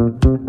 Don't stop.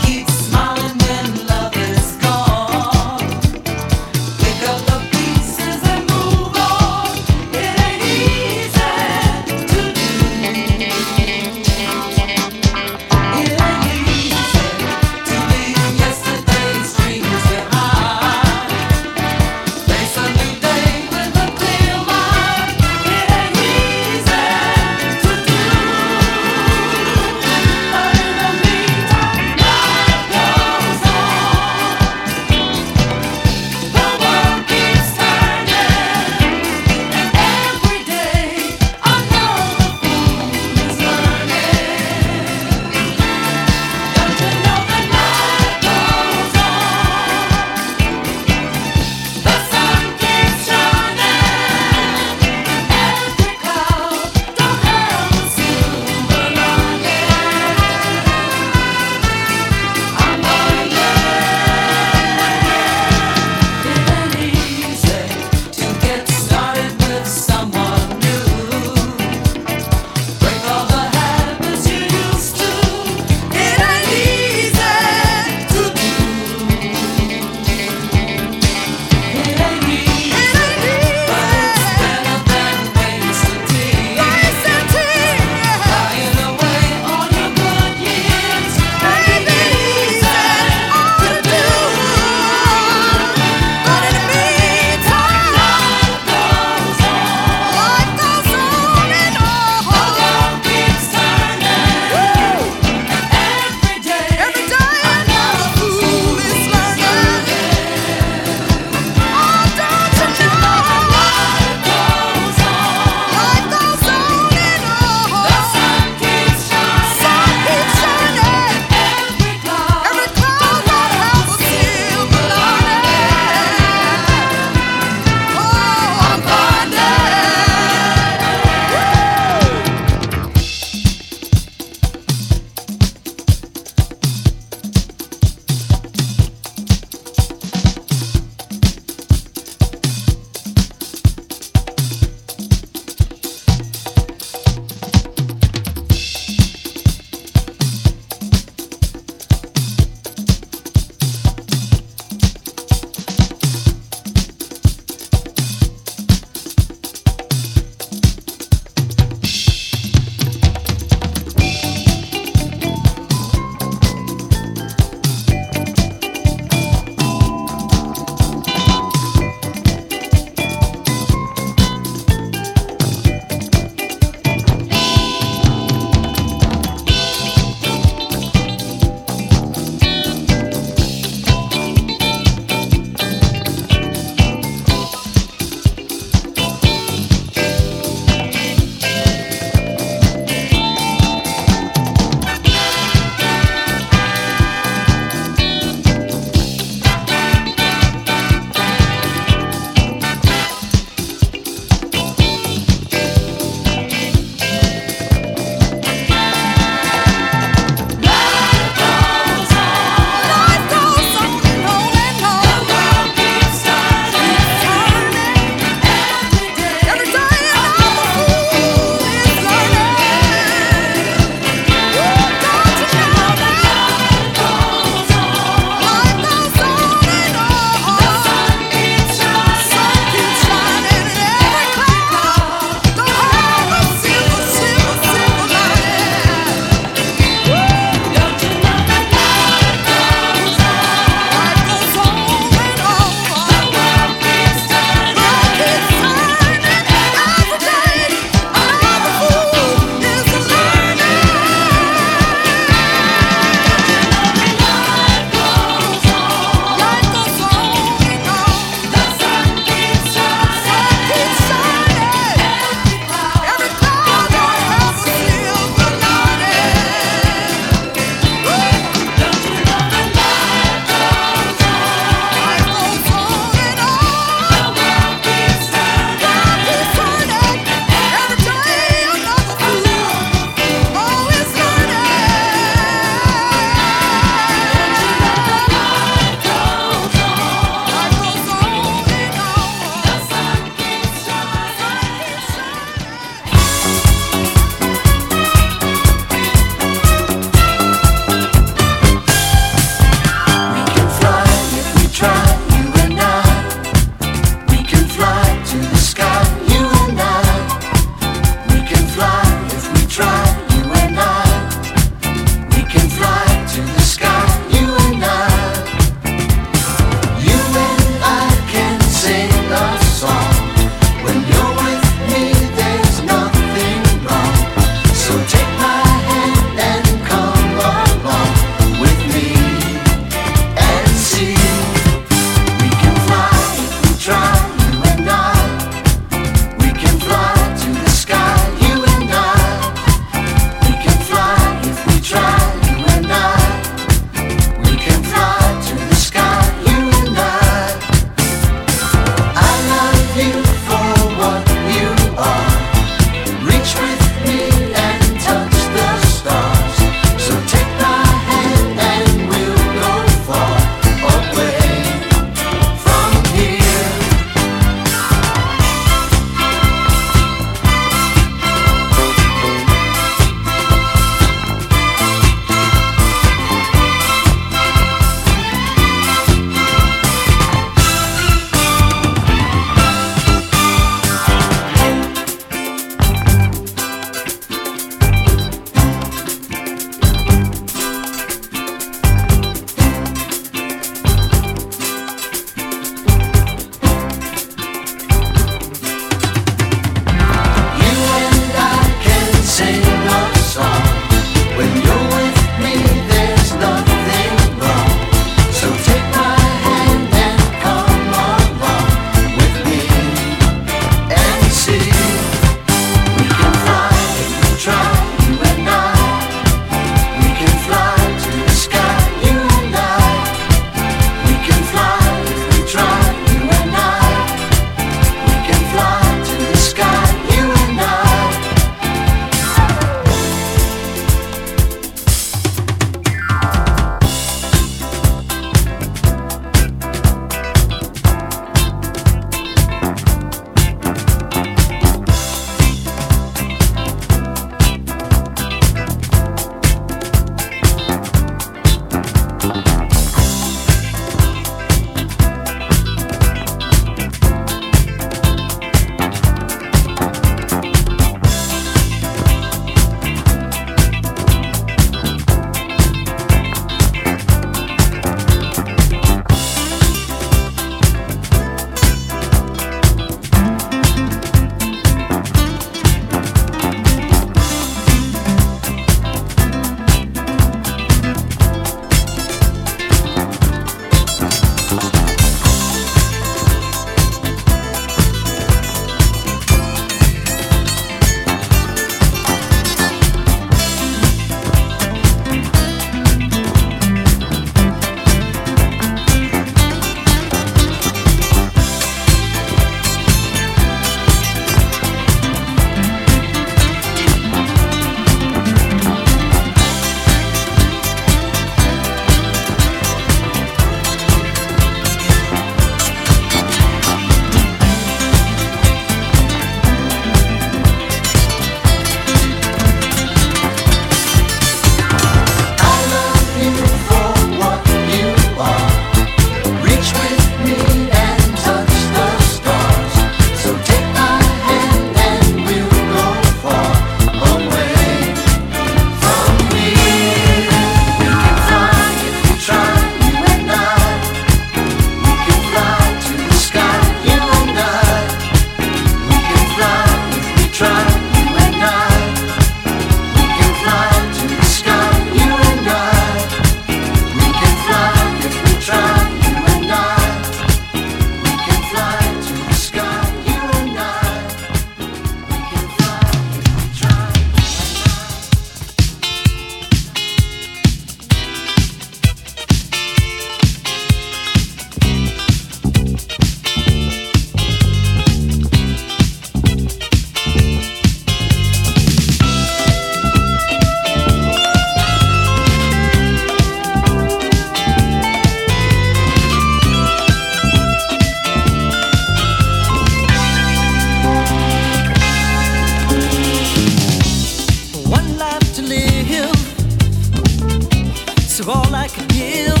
give all I could give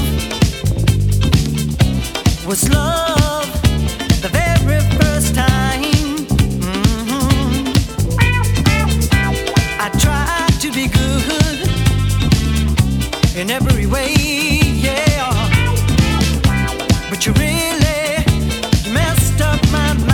was love the very first time. Mm-hmm. I tried to be good in every way, yeah, but you really messed up my mind.